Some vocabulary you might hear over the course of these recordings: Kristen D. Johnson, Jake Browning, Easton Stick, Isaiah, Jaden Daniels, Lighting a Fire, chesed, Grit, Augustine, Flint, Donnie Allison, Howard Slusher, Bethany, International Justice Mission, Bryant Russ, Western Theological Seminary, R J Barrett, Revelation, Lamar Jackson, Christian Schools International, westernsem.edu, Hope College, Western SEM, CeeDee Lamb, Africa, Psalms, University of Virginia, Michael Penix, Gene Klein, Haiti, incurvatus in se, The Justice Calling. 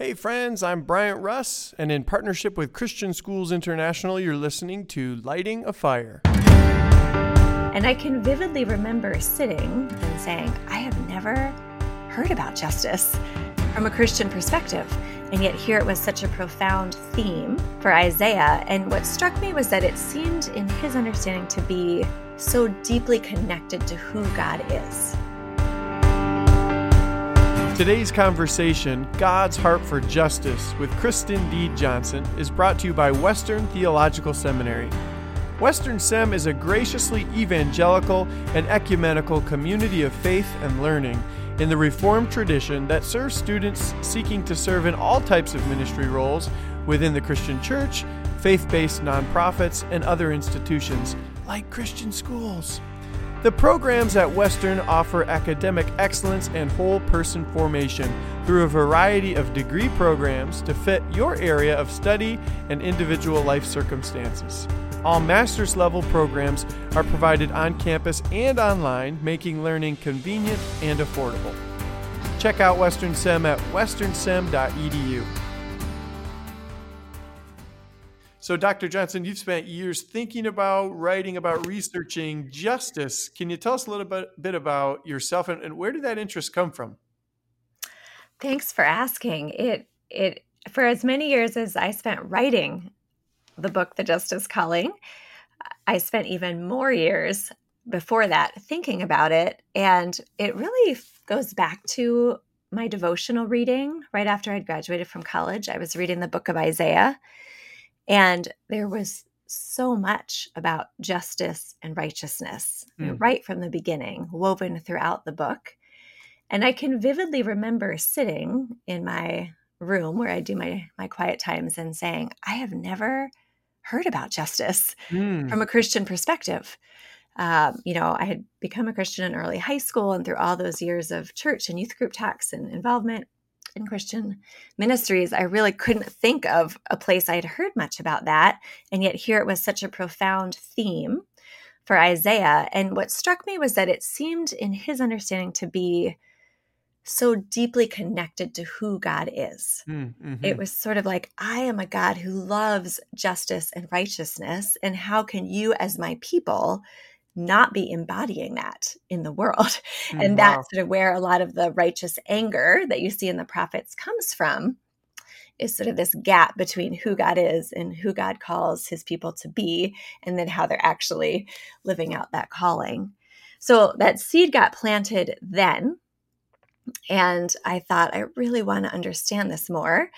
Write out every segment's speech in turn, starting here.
Hey friends, I'm Bryant Russ, and in partnership with Christian Schools International, you're listening to Lighting a Fire. And I can vividly remember sitting and saying, I have never heard about justice from a Christian perspective. And yet here it was such a profound theme for Isaiah. And what struck me was that it seemed in his understanding to be so deeply connected to who God is. Today's conversation, God's Heart for Justice, with Kristen D. Johnson, is brought to you by Western Theological Seminary. Western SEM is a graciously evangelical and ecumenical community of faith and learning in the Reformed tradition that serves students seeking to serve in all types of ministry roles within the Christian church, faith-based nonprofits, and other institutions like Christian schools. The programs at Western offer academic excellence and whole-person formation through a variety of degree programs to fit your area of study and individual life circumstances. All master's level programs are provided on campus and online, making learning convenient and affordable. Check out Western SEM at westernsem.edu. So, Dr. Johnson, you've spent years thinking about, writing about, researching justice. Can you tell us a little bit about yourself and where did that interest come from? Thanks for asking. It for as many years as I spent writing the book, The Justice Calling, I spent even more years before that thinking about it. And it really goes back to my devotional reading. Right after I'd graduated from college, I was reading the book of Isaiah. And there was so much about justice and righteousness right from the beginning, woven throughout the book. And I can vividly remember sitting in my room where I do my quiet times and saying, I have never heard about justice from a Christian perspective. I had become a Christian in early high school and through all those years of church and youth group talks and involvement in Christian ministries, I really couldn't think of a place I had heard much about that. And yet here it was such a profound theme for Isaiah. And what struck me was that it seemed in his understanding to be so deeply connected to who God is. Mm-hmm. It was sort of like, I am a God who loves justice and righteousness. And how can you as my people not be embodying that in the world? And that's sort of where a lot of the righteous anger that you see in the prophets comes from, is sort of this gap between who God is and who God calls his people to be, and then how they're actually living out that calling. So that seed got planted then. And I thought, I really want to understand this more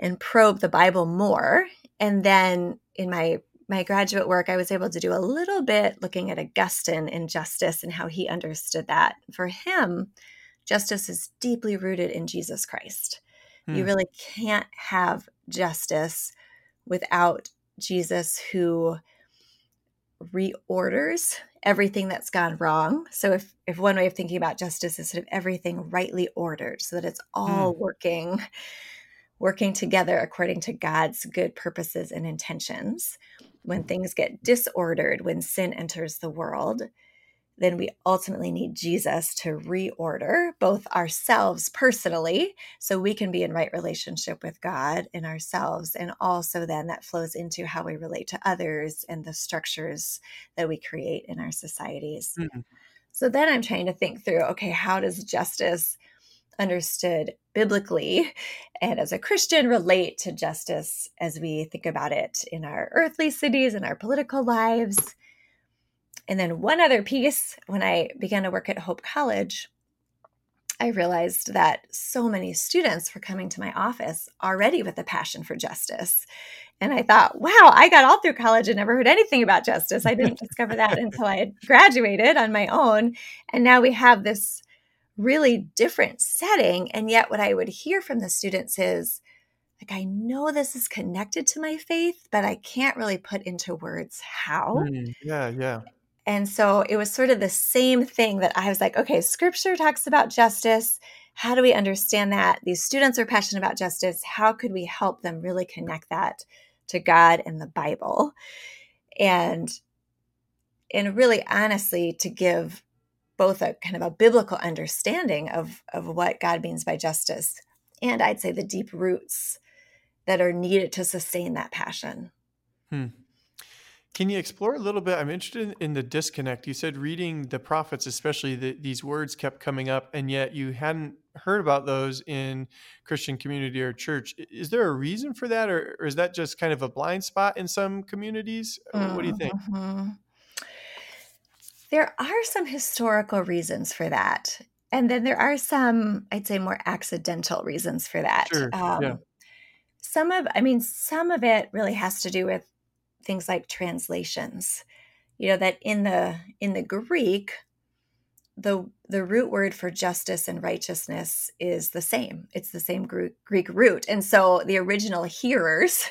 and probe the Bible more. And then in my graduate work, I was able to do a little bit looking at Augustine and justice and how he understood that. For him, justice is deeply rooted in Jesus Christ. You really can't have justice without Jesus, who reorders everything that's gone wrong. So if one way of thinking about justice is sort of everything rightly ordered so that it's all working together according to God's good purposes and intentions. When things get disordered, when sin enters the world, then we ultimately need Jesus to reorder both ourselves personally so we can be in right relationship with God and ourselves. And also then that flows into how we relate to others and the structures that we create in our societies. Mm-hmm. So then I'm trying to think through, okay, how does justice understood biblically and as a Christian relate to justice as we think about it in our earthly cities and our political lives? And then one other piece, when I began to work at Hope College, I realized that so many students were coming to my office already with a passion for justice. And I thought, wow, I got all through college and never heard anything about justice. I didn't discover that until I had graduated on my own. And now we have this really different setting. And yet what I would hear from the students is, like, I know this is connected to my faith, but I can't really put into words how. Yeah. And so it was sort of the same thing that I was like, okay, scripture talks about justice. How do we understand that? These students are passionate about justice. How could we help them really connect that to God and the Bible? And really honestly, to give both a kind of a biblical understanding of what God means by justice and I'd say the deep roots that are needed to sustain that passion. Hmm. Can you explore a little bit? I'm interested in the disconnect. You said reading the prophets, especially these words kept coming up, and yet you hadn't heard about those in Christian community or church. Is there a reason for that, or is that just kind of a blind spot in some communities? What do you think? Mm-hmm. There are some historical reasons for that. And then there are some, I'd say, more accidental reasons for that. Sure. Yeah. Some of it really has to do with things like translations, that in the Greek, the root word for justice and righteousness is the same. It's the same Greek root. And so the original hearers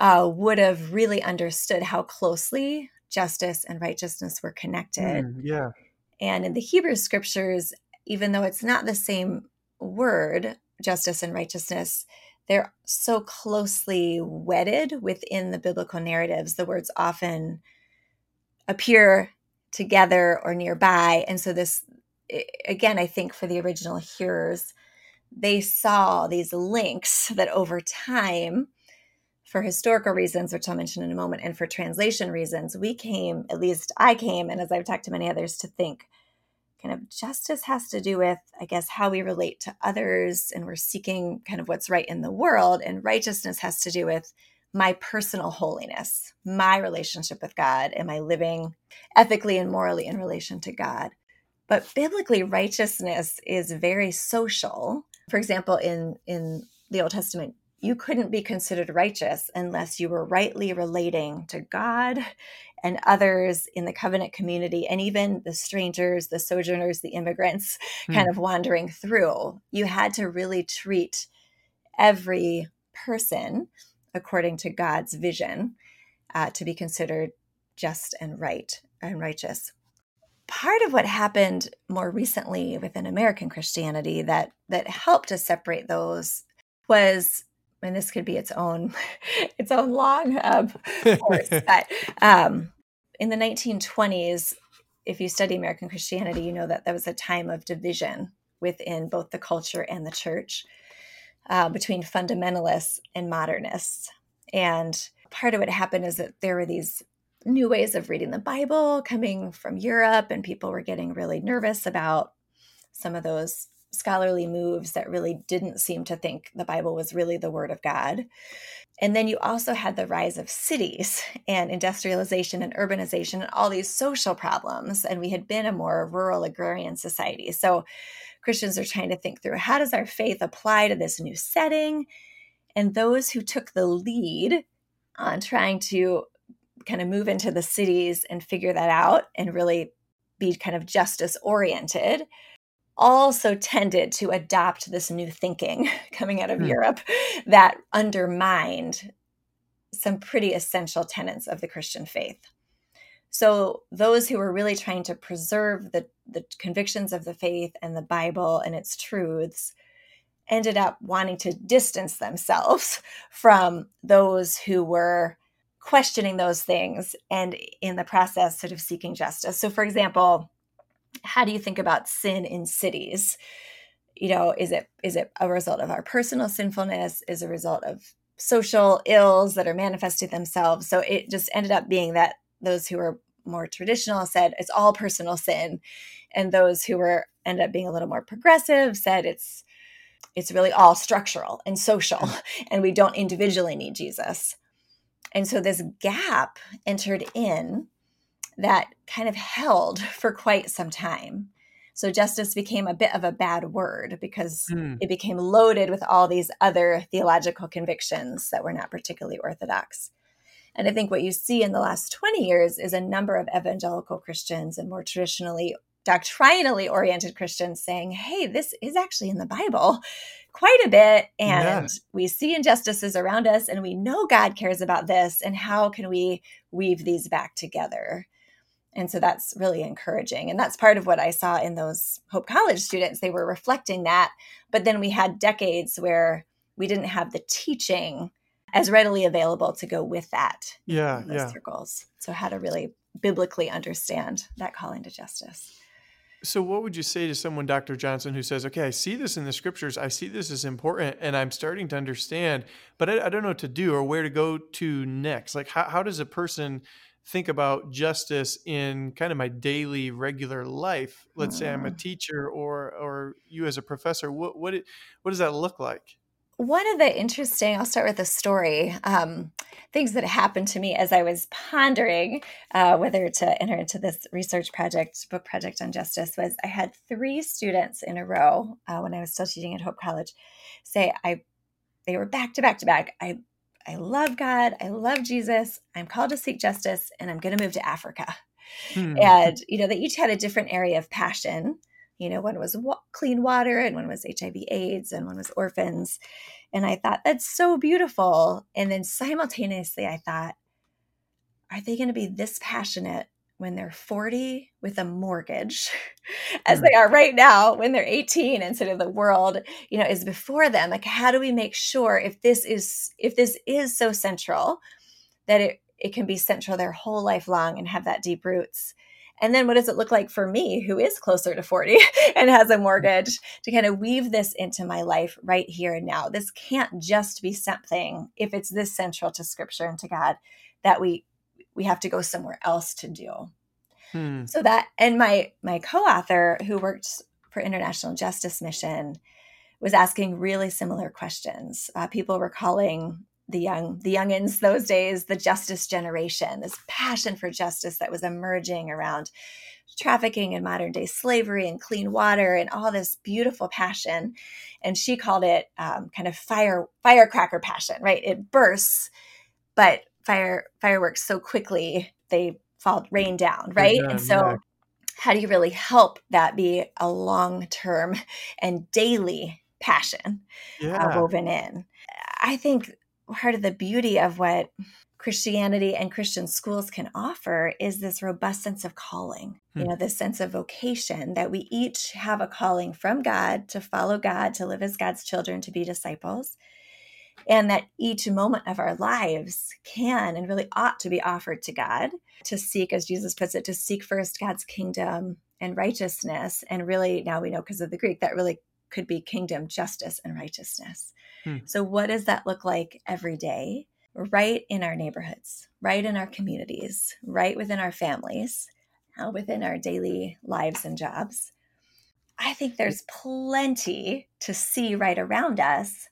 would have really understood how closely justice and righteousness were connected. Yeah. And in the Hebrew scriptures, even though it's not the same word, justice and righteousness, they're so closely wedded within the biblical narratives. The words often appear together or nearby. And so this, again, I think for the original hearers, they saw these links that over time, for historical reasons, which I'll mention in a moment, and for translation reasons, I came, and as I've talked to many others, to think kind of justice has to do with, I guess, how we relate to others, and we're seeking kind of what's right in the world, and righteousness has to do with my personal holiness, my relationship with God. Am I living ethically and morally in relation to God? But biblically, righteousness is very social. For example, in the Old Testament, you couldn't be considered righteous unless you were rightly relating to God and others in the covenant community, and even the strangers, the sojourners, the immigrants kind of wandering through. You had to really treat every person according to God's vision to be considered just and right and righteous. Part of what happened more recently within American Christianity that helped to separate those was, and this could be its own long course, but in the 1920s, if you study American Christianity, you know that there was a time of division within both the culture and the church between fundamentalists and modernists. And part of what happened is that there were these new ways of reading the Bible coming from Europe, and people were getting really nervous about some of those scholarly moves that really didn't seem to think the Bible was really the word of God. And then you also had the rise of cities and industrialization and urbanization and all these social problems. And we had been a more rural agrarian society. So Christians are trying to think through, how does our faith apply to this new setting? And those who took the lead on trying to kind of move into the cities and figure that out and really be kind of justice oriented also tended to adopt this new thinking coming out of Europe that undermined some pretty essential tenets of the Christian faith. So those who were really trying to preserve the convictions of the faith and the Bible and its truths ended up wanting to distance themselves from those who were questioning those things and in the process sort of seeking justice. So for example, how do you think about sin in cities? Is it a result of our personal sinfulness? Is a result of social ills that are manifesting themselves? So it just ended up being that those who were more traditional said it's all personal sin, and those who were ended up being a little more progressive said it's really all structural and social, and we don't individually need Jesus. And so this gap entered in that kind of held for quite some time. So justice became a bit of a bad word because it became loaded with all these other theological convictions that were not particularly orthodox. And I think what you see in the last 20 years is a number of evangelical Christians and more traditionally doctrinally oriented Christians saying, hey, this is actually in the Bible quite a bit. And we see injustices around us, and we know God cares about this. And how can we weave these back together? And so that's really encouraging. And that's part of what I saw in those Hope College students. They were reflecting that. But then we had decades where we didn't have the teaching as readily available to go with that in those circles. So how to really biblically understand that calling to justice. So what would you say to someone, Dr. Johnson, who says, okay, I see this in the scriptures, I see this is important, and I'm starting to understand, but I don't know what to do or where to go to next. Like, how does a person think about justice in kind of my daily, regular life? Let's say I'm a teacher or you as a professor. What does that look like? One of the interesting, I'll start with a story, things that happened to me as I was pondering whether to enter into this research project, book project on justice, was I had three students in a row when I was still teaching at Hope College say, they were back to back to back. I love God. I love Jesus. I'm called to seek justice, and I'm going to move to Africa. And, you know, they each had a different area of passion. You know, one was clean water, and one was HIV/AIDS, and one was orphans. And I thought, that's so beautiful. And then simultaneously, I thought, are they going to be this passionate when they're 40 with a mortgage as they are right now when they're 18 and sort of the world, you know, is before them? Like, how do we make sure if this is so central that it can be central their whole life long and have that deep roots? And then what does it look like for me, who is closer to 40 and has a mortgage, to kind of weave this into my life right here and now? This can't just be something, if it's this central to scripture and to God, that we have to go somewhere else to do. So that, and my co-author who worked for International Justice Mission was asking really similar questions. People were calling the youngins those days, the justice generation, this passion for justice that was emerging around trafficking and modern day slavery and clean water and all this beautiful passion. And she called it kind of firecracker passion, right? It bursts, but fireworks so quickly, they rain down, right? Yeah, and so how do you really help that be a long-term and daily passion woven in? I think part of the beauty of what Christianity and Christian schools can offer is this robust sense of calling, you know, this sense of vocation, that we each have a calling from God to follow God, to live as God's children, to be disciples, and that each moment of our lives can and really ought to be offered to God to seek, as Jesus puts it, to seek first God's kingdom and righteousness. And really, now we know because of the Greek, that really could be kingdom, justice, and righteousness. So what does that look like every day, right in our neighborhoods, right in our communities, right within our families, within our daily lives and jobs? I think there's plenty to see right around us,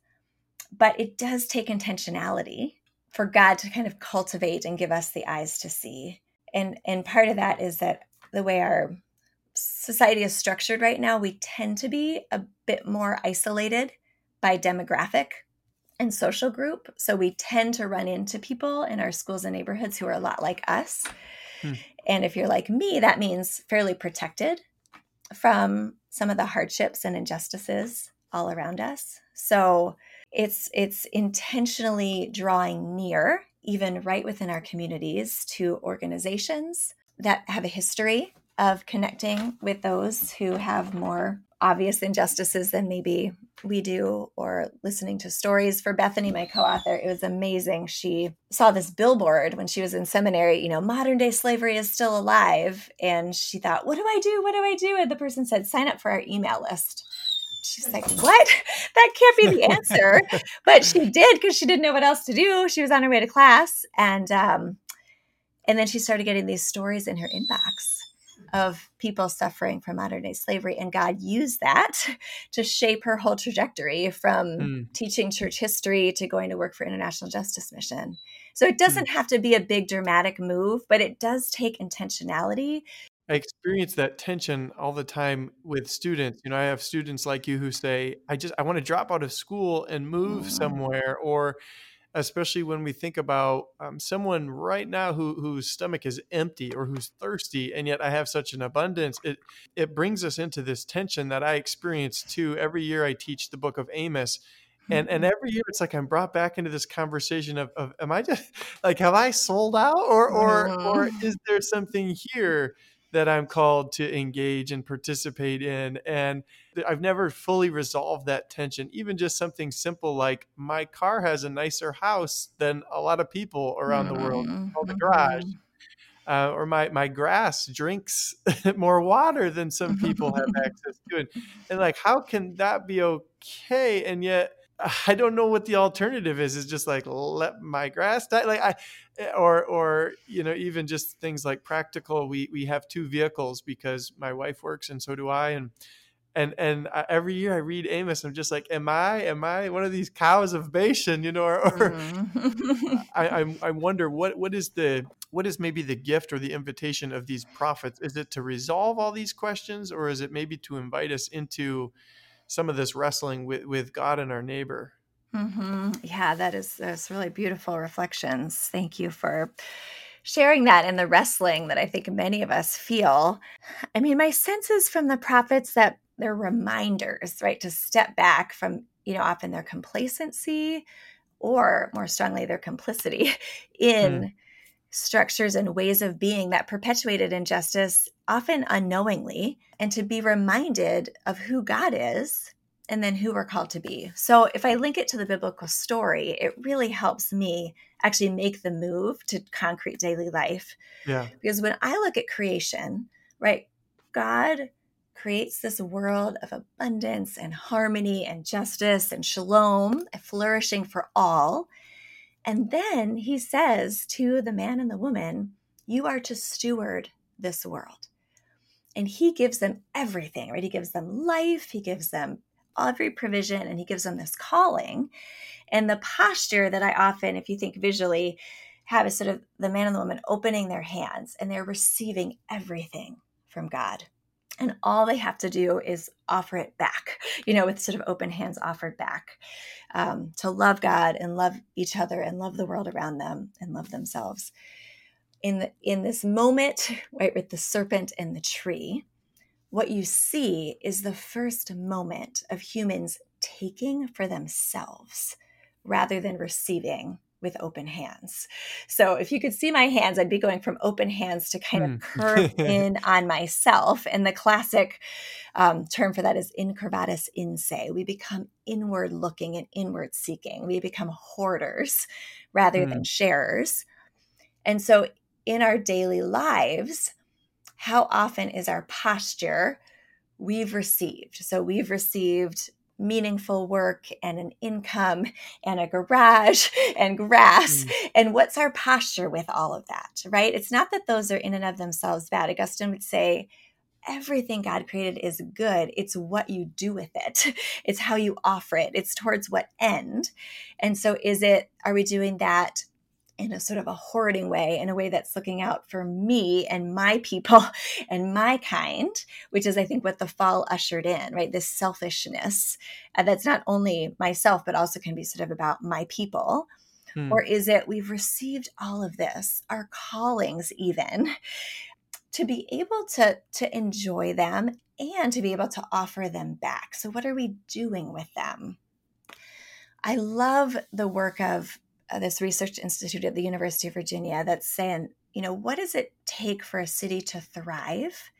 but it does take intentionality for God to kind of cultivate and give us the eyes to see. And part of that is that the way our society is structured right now, we tend to be a bit more isolated by demographic and social group. So we tend to run into people in our schools and neighborhoods who are a lot like us. And if you're like me, that means fairly protected from some of the hardships and injustices all around us. So it's intentionally drawing near, even right within our communities, to organizations that have a history of connecting with those who have more obvious injustices than maybe we do, or listening to stories. For Bethany, my co-author, it was amazing. She saw this billboard when she was in seminary, you know, modern day slavery is still alive. And she thought, what do I do? What do I do? And the person said, sign up for our email list. She's like, what? That can't be the answer. But she did, because she didn't know what else to do. She was on her way to class. And then she started getting these stories in her inbox of people suffering from modern day slavery. And God used that to shape her whole trajectory, from teaching church history to going to work for International Justice Mission. So it doesn't have to be a big dramatic move, but it does take intentionality. I experience that tension all the time with students. You know, I have students like you who say, I want to drop out of school and move somewhere. Or especially when we think about someone right now whose stomach is empty or who's thirsty, and yet I have such an abundance, it brings us into this tension that I experience too. Every year I teach the book of Amos. And every year it's like I'm brought back into this conversation of am I just like, have I sold out or is there something here that I'm called to engage and participate in? And I've never fully resolved that tension, even just something simple like my car has a nicer house than a lot of people around the world, called the garage. or my grass drinks more water than some people have access to. And like, how can that be okay? And yet I don't know what the alternative is. It's just like, let my grass die. Like or, you know, even just things like practical, we have two vehicles because my wife works and so do I. And every year I read Amos, I'm just like, am I one of these cows of Bashan, you know, or mm-hmm. I wonder what is maybe the gift or the invitation of these prophets? Is it to resolve all these questions, or is it maybe to invite us into some of this wrestling with God and our neighbor? Mm-hmm. Yeah, that's really beautiful reflections. Thank you for sharing that, and the wrestling that I think many of us feel. I mean, my sense is from the prophets that they're reminders, right, to step back from, you know, often their complacency, or more strongly, their complicity in structures and ways of being that perpetuated injustice, often unknowingly, and to be reminded of who God is and then who we're called to be. So if I link it to the biblical story, it really helps me actually make the move to concrete daily life. Yeah. Because when I look at creation, right, God creates this world of abundance and harmony and justice and shalom, and flourishing for all. And then he says to the man and the woman, you are to steward this world. And he gives them everything, right? He gives them life. He gives them every provision, and he gives them this calling. And the posture that I often, if you think visually, have is sort of the man and the woman opening their hands, and they're receiving everything from God. And all they have to do is offer it back, you know, with sort of open hands offered back, to love God and love each other and love the world around them and love themselves. In this moment, right, with the serpent and the tree, what you see is the first moment of humans taking for themselves rather than receiving with open hands. So if you could see my hands, I'd be going from open hands to kind of curve in on myself. And the classic term for that is incurvatus in se. We become inward looking and inward seeking. We become hoarders rather than sharers. And so in our daily lives, how often is our posture? We've received. So we've received meaningful work and an income and a garage and grass. And what's our posture with all of that, right? It's not that those are in and of themselves bad. Augustine would say, everything God created is good. It's what you do with it. It's how you offer it. It's towards what end. And so are we doing that in a sort of a hoarding way, in a way that's looking out for me and my people and my kind, which is, I think, what the fall ushered in, right? This selfishness that's not only myself, but also can be sort of about my people. Or is it we've received all of this, our callings even, to be able to enjoy them and to be able to offer them back. So what are we doing with them? I love the work of this research institute at the University of Virginia that's saying, you know, what does it take for a city to thrive?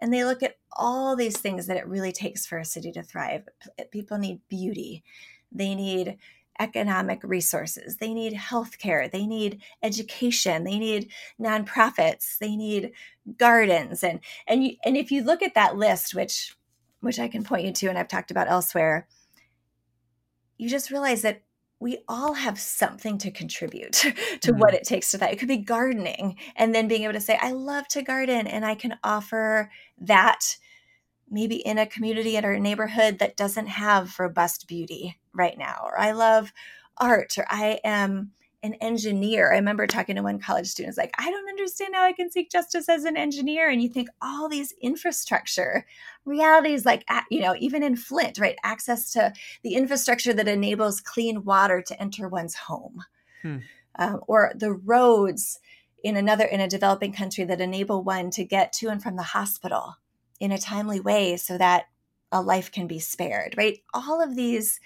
And they look at all these things that it really takes for a city to thrive. People need beauty. They need economic resources. They need healthcare. They need education. They need nonprofits. They need gardens. And if you look at that list, which I can point you to, and I've talked about elsewhere, you just realize that we all have something to contribute to what it takes to that. It could be gardening, and then being able to say, I love to garden, and I can offer that maybe in a community in our neighborhood that doesn't have robust beauty right now. Or I love art, or I am an engineer. I remember talking to one college student, like, I don't understand how I can seek justice as an engineer. And you think all these infrastructure realities, like, you know, even in Flint, right? Access to the infrastructure that enables clean water to enter one's home, or the roads in a developing country that enable one to get to and from the hospital in a timely way so that a life can be spared, right? All of these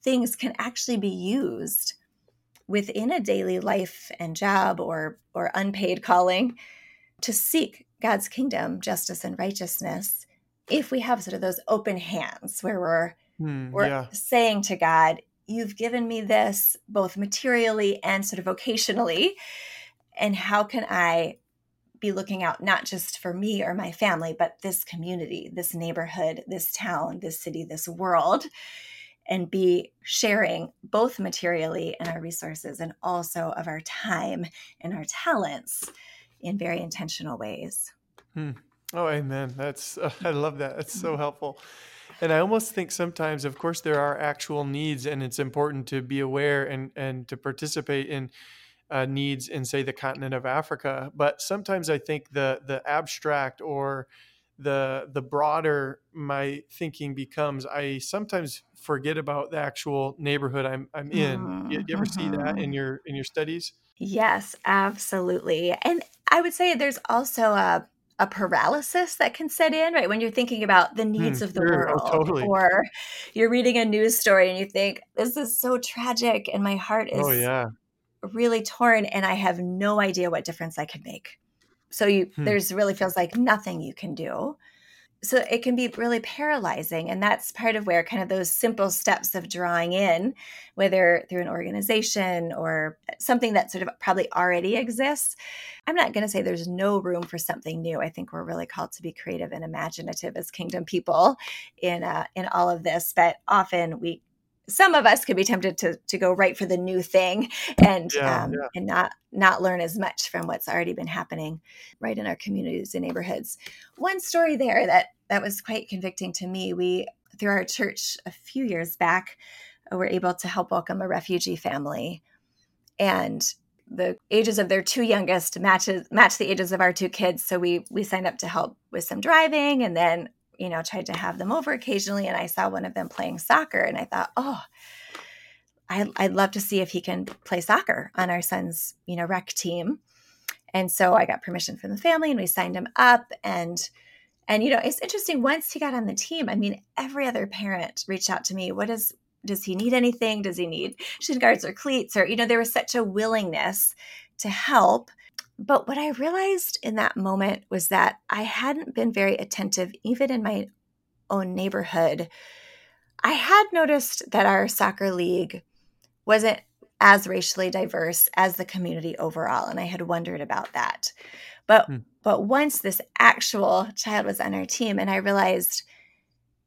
things can actually be used within a daily life and job or unpaid calling to seek God's kingdom, justice, and righteousness, if we have sort of those open hands where we're saying to God, you've given me this both materially and sort of vocationally, and how can I be looking out not just for me or my family, but this community, this neighborhood, this town, this city, this world, and be sharing both materially in our resources and also of our time and our talents in very intentional ways. Hmm. Oh, amen. I love that. That's so helpful. And I almost think sometimes, of course, there are actual needs, and it's important to be aware and to participate in needs in, say, the continent of Africa. But sometimes I think the abstract or the broader my thinking becomes, I sometimes forget about the actual neighborhood I'm in. Mm-hmm. You ever see that in your studies? Yes, absolutely. And I would say there's also a paralysis that can set in, right? When you're thinking about the needs of the world, totally. Or you're reading a news story and you think, this is so tragic and my heart is really torn and I have no idea what difference I could make. So there's really feels like nothing you can do. So it can be really paralyzing. And that's part of where kind of those simple steps of drawing in, whether through an organization or something that sort of probably already exists. I'm not going to say there's no room for something new. I think we're really called to be creative and imaginative as kingdom people in all of this. But often some of us could be tempted to go right for the new thing and not learn as much from what's already been happening right in our communities and neighborhoods. One story there that was quite convicting to me. We, through our church a few years back, were able to help welcome a refugee family, and the ages of their two youngest match the ages of our two kids. So we signed up to help with some driving, and then tried to have them over occasionally. And I saw one of them playing soccer and I thought, I'd love to see if he can play soccer on our son's, rec team. And so I got permission from the family and we signed him up. And it's interesting, once he got on the team, I mean, every other parent reached out to me. Does he need anything? Does he need shin guards or cleats? Or, there was such a willingness to help. But what I realized in that moment was that I hadn't been very attentive, even in my own neighborhood. I had noticed that our soccer league wasn't as racially diverse as the community overall, and I had wondered about that. But once this actual child was on our team, and I realized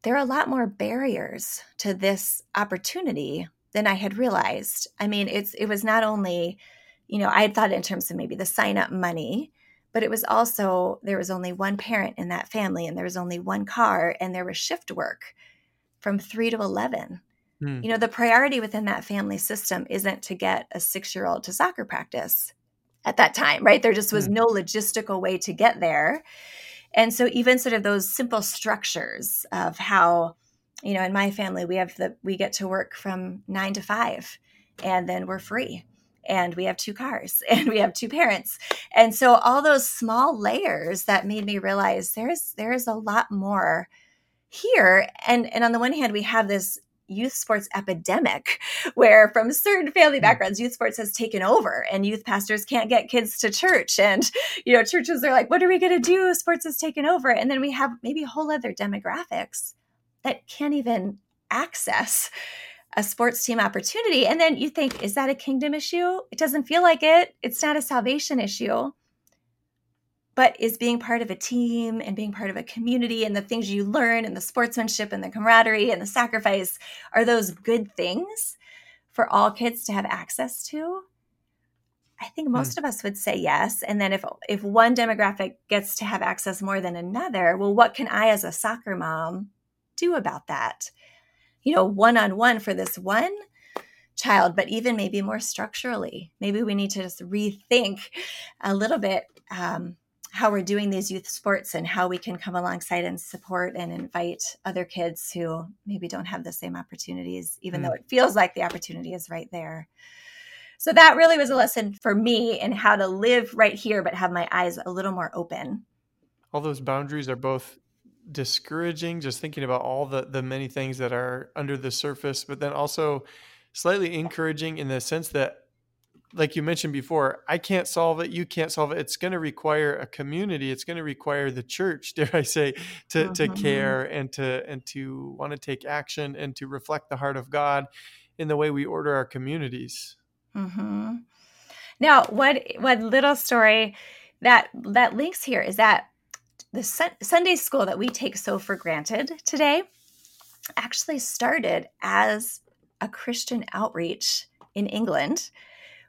there are a lot more barriers to this opportunity than I had realized. I mean, it was not only I had thought in terms of maybe the sign-up money, but it was also, there was only one parent in that family and there was only one car and there was shift work from 3 to 11. Mm. The priority within that family system isn't to get a 6-year-old to soccer practice at that time, right? There just was no logistical way to get there. And so even sort of those simple structures of how, in my family, we get to work from 9 to 5 and then we're free. And we have 2 cars and we have 2 parents. And so all those small layers that made me realize there is a lot more here. And on the one hand, we have this youth sports epidemic where from certain family backgrounds, youth sports has taken over and youth pastors can't get kids to church. And, churches are like, what are we going to do? Sports has taken over. And then we have maybe whole other demographics that can't even access a sports team opportunity. And then you think, is that a kingdom issue? It doesn't feel like it. It's not a salvation issue. But is being part of a team and being part of a community and the things you learn and the sportsmanship and the camaraderie and the sacrifice, are those good things for all kids to have access to? I think most of us would say yes. And then if one demographic gets to have access more than another, well, what can I as a soccer mom do about that? One-on-one for this one child, but even maybe more structurally, maybe we need to just rethink a little bit how we're doing these youth sports and how we can come alongside and support and invite other kids who maybe don't have the same opportunities, even though it feels like the opportunity is right there. So that really was a lesson for me in how to live right here, but have my eyes a little more open. All those boundaries are both discouraging, just thinking about all the many things that are under the surface, but then also slightly encouraging in the sense that, like you mentioned before, I can't solve it. You can't solve it. It's going to require a community. It's going to require the church, dare I say, to care and to want to take action and to reflect the heart of God in the way we order our communities. Now, what little story that links here is that the Sunday school that we take so for granted today actually started as a Christian outreach in England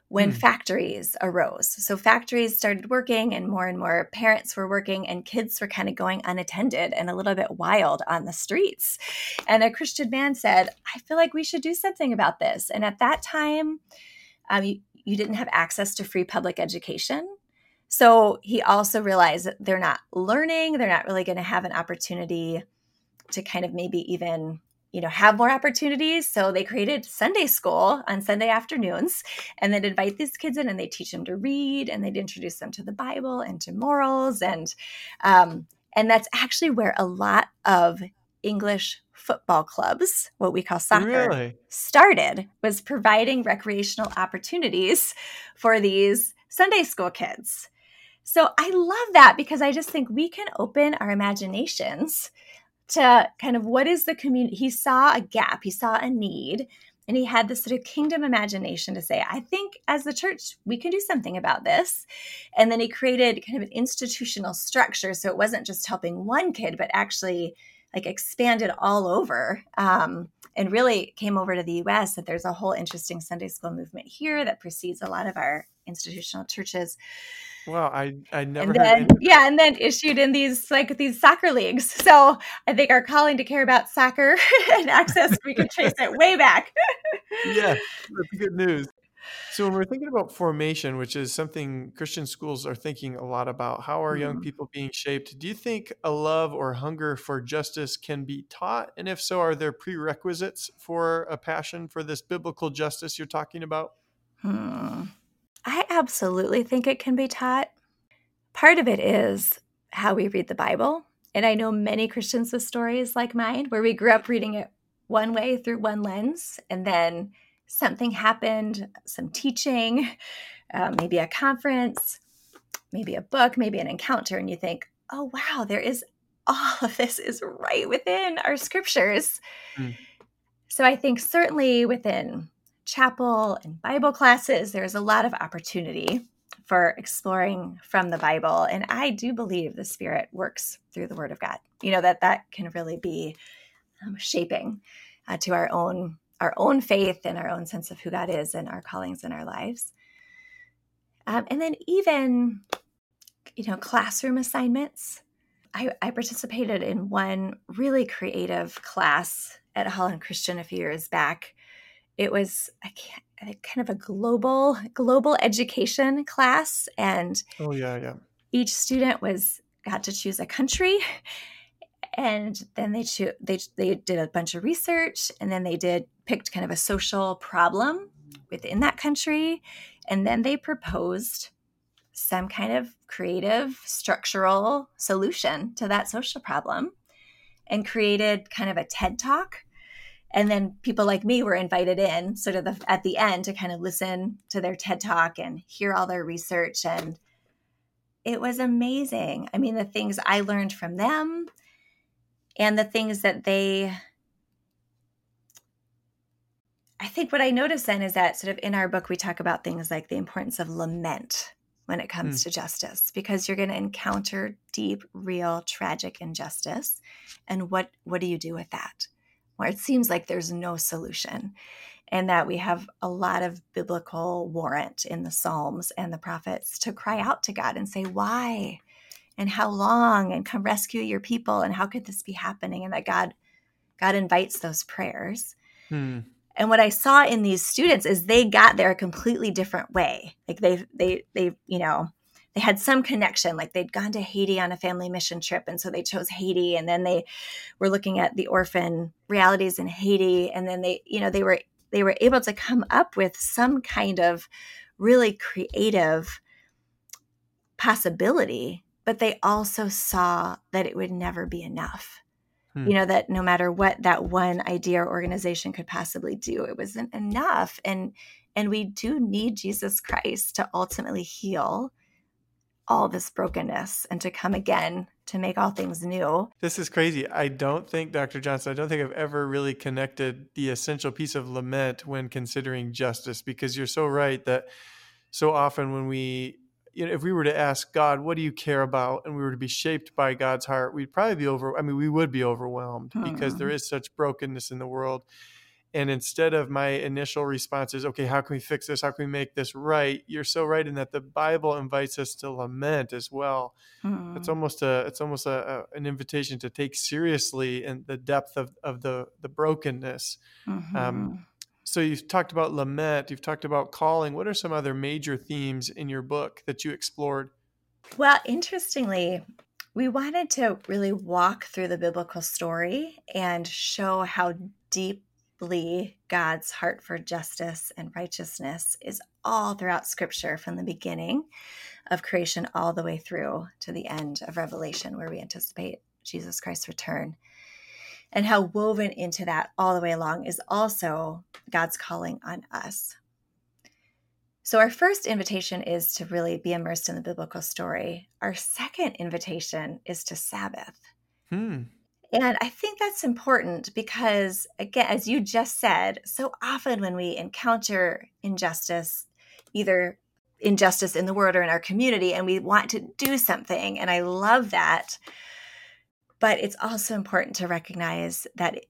when factories arose. So factories started working and more parents were working and kids were kind of going unattended and a little bit wild on the streets. And a Christian man said, I feel like we should do something about this. And at that time, you didn't have access to free public education. So he also realized that they're not learning. They're not really going to have an opportunity to kind of maybe even have more opportunities. So they created Sunday school on Sunday afternoons and then invite these kids in and they teach them to read and they'd introduce them to the Bible and to morals. And that's actually where a lot of English football clubs, what we call soccer, started, was providing recreational opportunities for these Sunday school kids. So I love that because I just think we can open our imaginations to kind of what is the community. He saw a gap, he saw a need, and he had this sort of kingdom imagination to say, I think as the church, we can do something about this. And then he created kind of an institutional structure. So it wasn't just helping one kid, but actually like expanded all over and really came over to the US. That there's a whole interesting Sunday school movement here that precedes a lot of our institutional churches. Wow, I never heard of it. Yeah, and then issued in these soccer leagues. So I think our calling to care about soccer and access, we can trace it way back. Yeah, that's good news. So when we're thinking about formation, which is something Christian schools are thinking a lot about, how are young people being shaped? Do you think a love or hunger for justice can be taught? And if so, are there prerequisites for a passion for this biblical justice you're talking about? I absolutely think it can be taught. Part of it is how we read the Bible. And I know many Christians with stories like mine where we grew up reading it one way through one lens, and then something happened, some teaching, maybe a conference, maybe a book, maybe an encounter, and you think, oh, wow, there is all of this is right within our scriptures. So I think certainly within chapel and Bible classes, there's a lot of opportunity for exploring from the Bible. And I do believe the Spirit works through the Word of God, that can really be shaping to our own faith and our own sense of who God is and our callings in our lives. And then even, classroom assignments. I participated in one really creative class at Holland Christian a few years back. It was kind of a global education class, and each student got to choose a country, and then they did a bunch of research, and then they picked kind of a social problem within that country, and then they proposed some kind of creative structural solution to that social problem, and created kind of a TED Talk. And then people like me were invited in sort of at the end to kind of listen to their TED Talk and hear all their research. And it was amazing. I mean, the things I learned from them and the things that I think what I noticed then is that sort of in our book, we talk about things like the importance of lament when it comes to justice, because you're going to encounter deep, real, tragic injustice. And what do you do with that? Where it seems like there's no solution, and that we have a lot of biblical warrant in the Psalms and the prophets to cry out to God and say, why and how long, and come rescue your people, and how could this be happening? And that God invites those prayers. And what I saw in these students is they got there a completely different way. Like they had some connection, like they'd gone to Haiti on a family mission trip, and so they chose Haiti, and then they were looking at the orphan realities in Haiti, and then they were able to come up with some kind of really creative possibility, but they also saw that it would never be enough. That no matter what that one idea or organization could possibly do, it wasn't enough, and we do need Jesus Christ to ultimately heal all this brokenness and to come again to make all things new. This is crazy. Dr. Johnson, I don't think I've ever really connected the essential piece of lament when considering justice, because you're so right that so often when we you know, if we were to ask God, what do you care about? And we were to be shaped by God's heart, we'd probably be overwhelmed because there is such brokenness in the world. And instead of my initial response is, okay, how can we fix this? How can we make this right? You're so right in that the Bible invites us to lament as well. Mm. It's almost an invitation to take seriously and the depth of the brokenness. Mm-hmm. So you've talked about lament, you've talked about calling. What are some other major themes in your book that you explored? Well, interestingly, we wanted to really walk through the biblical story and show how deeply God's heart for justice and righteousness is all throughout Scripture, from the beginning of creation all the way through to the end of Revelation, where we anticipate Jesus Christ's return. And how woven into that all the way along is also God's calling on us. So our first invitation is to really be immersed in the biblical story. Our second invitation is to Sabbath. Hmm. And I think that's important because, again, as you just said, so often when we encounter injustice, either injustice in the world or in our community, and we want to do something, and I love that. But it's also important to recognize that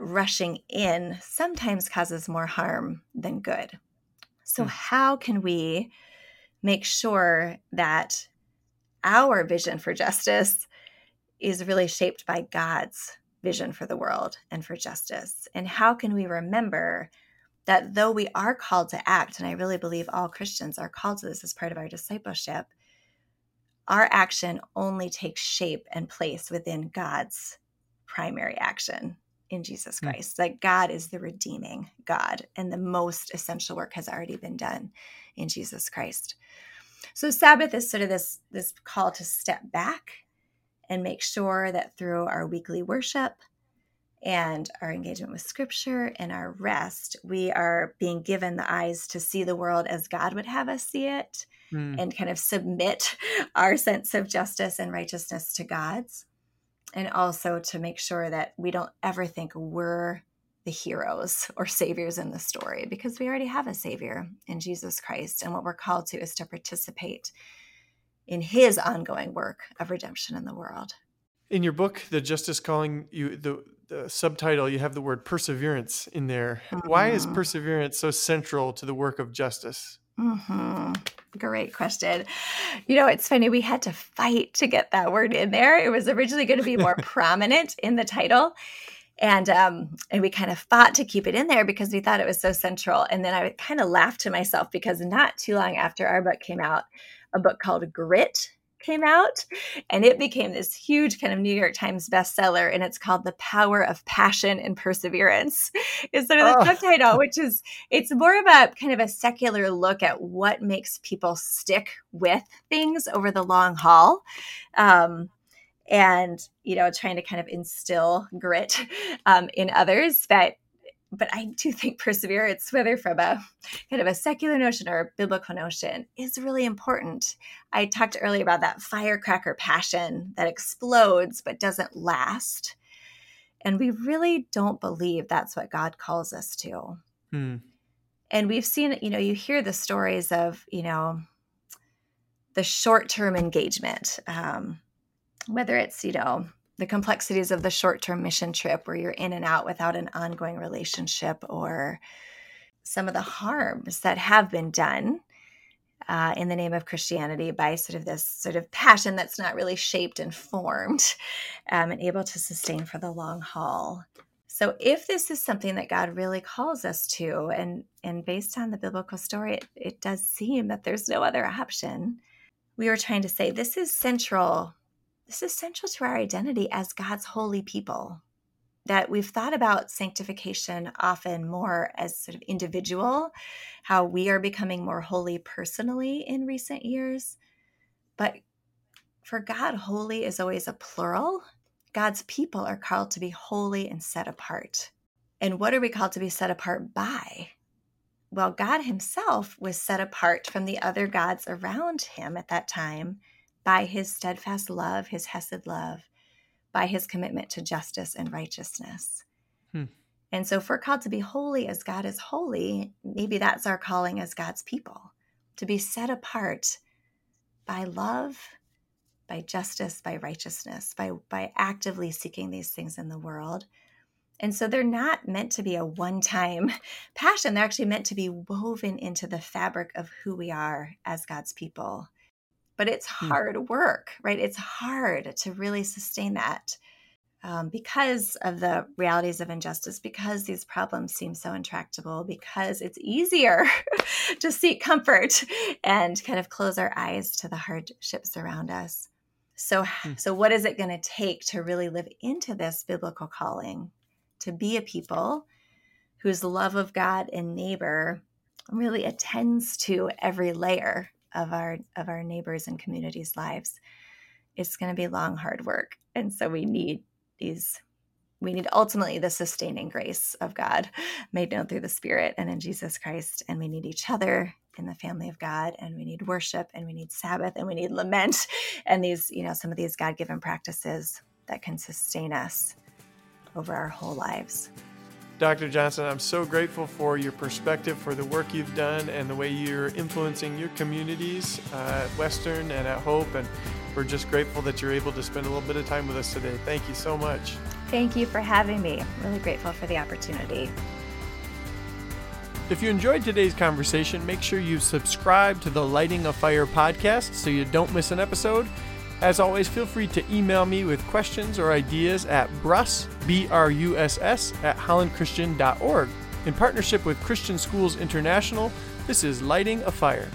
rushing in sometimes causes more harm than good. So how can we make sure that our vision for justice is really shaped by God's vision for the world and for justice? And how can we remember that though we are called to act, and I really believe all Christians are called to this as part of our discipleship, our action only takes shape and place within God's primary action in Jesus Christ. Like, God is the redeeming God, and the most essential work has already been done in Jesus Christ. So Sabbath is sort of this call to step back and make sure that through our weekly worship and our engagement with Scripture and our rest, we are being given the eyes to see the world as God would have us see it, and kind of submit our sense of justice and righteousness to God's, and also to make sure that we don't ever think we're the heroes or saviors in the story, because we already have a savior in Jesus Christ, and what we're called to is to participate in his ongoing work of redemption in the world. In your book, The Justice Calling, the subtitle, you have the word perseverance in there. Mm-hmm. Why is perseverance so central to the work of justice? Mm-hmm. Great question. You know, it's funny, we had to fight to get that word in there. It was originally going to be more prominent in the title. And we kind of fought to keep it in there because we thought it was so central. And then I kind of laughed to myself because not too long after our book came out, a book called Grit came out, and it became this huge kind of New York Times bestseller, and it's called The Power of Passion and Perseverance is sort of the subtitle, which is, it's more of a kind of a secular look at what makes people stick with things over the long haul. And, you know, trying to kind of instill grit in others. But I do think perseverance, whether from a kind of a secular notion or a biblical notion, is really important. I talked earlier about that firecracker passion that explodes but doesn't last. And we really don't believe that's what God calls us to. Mm. And we've seen, you know, you hear the stories of, you know, the short-term engagement, whether it's, you know, the complexities of the short-term mission trip where you're in and out without an ongoing relationship, or some of the harms that have been done in the name of Christianity by sort of this sort of passion that's not really shaped and formed and able to sustain for the long haul. So if this is something that God really calls us to, and based on the biblical story, it does seem that there's no other option. We were trying to say this is central. This is central to our identity as God's holy people, that we've thought about sanctification often more as sort of individual, how we are becoming more holy personally in recent years. But for God, holy is always a plural. God's people are called to be holy and set apart. And what are we called to be set apart by? Well, God himself was set apart from the other gods around him at that time by his steadfast love, his chesed love, by his commitment to justice and righteousness. And so if we're called to be holy as God is holy, maybe that's our calling as God's people, to be set apart by love, by justice, by righteousness, by actively seeking these things in the world. And so they're not meant to be a one-time passion. They're actually meant to be woven into the fabric of who we are as God's people. But it's hard work, right? It's hard to really sustain that because of the realities of injustice, because these problems seem so intractable, because it's easier to seek comfort and kind of close our eyes to the hardships around us. So what is it going to take to really live into this biblical calling, to be a people whose love of God and neighbor really attends to every layer of our neighbors and communities' lives? It's going to be long, hard work. And so we need ultimately the sustaining grace of God made known through the Spirit and in Jesus Christ. And we need each other in the family of God, and we need worship, and we need Sabbath, and we need lament, and these, some of these God-given practices that can sustain us over our whole lives. Dr. Johnson, I'm so grateful for your perspective, for the work you've done, and the way you're influencing your communities at Western and at Hope. And we're just grateful that you're able to spend a little bit of time with us today. Thank you so much. Thank you for having me. I'm really grateful for the opportunity. If you enjoyed today's conversation, make sure you subscribe to the Lighting a Fire podcast so you don't miss an episode. As always, feel free to email me with questions or ideas at bruss, B-R-U-S-S, at hollandchristian.org. In partnership with Christian Schools International, this is Lighting a Fire.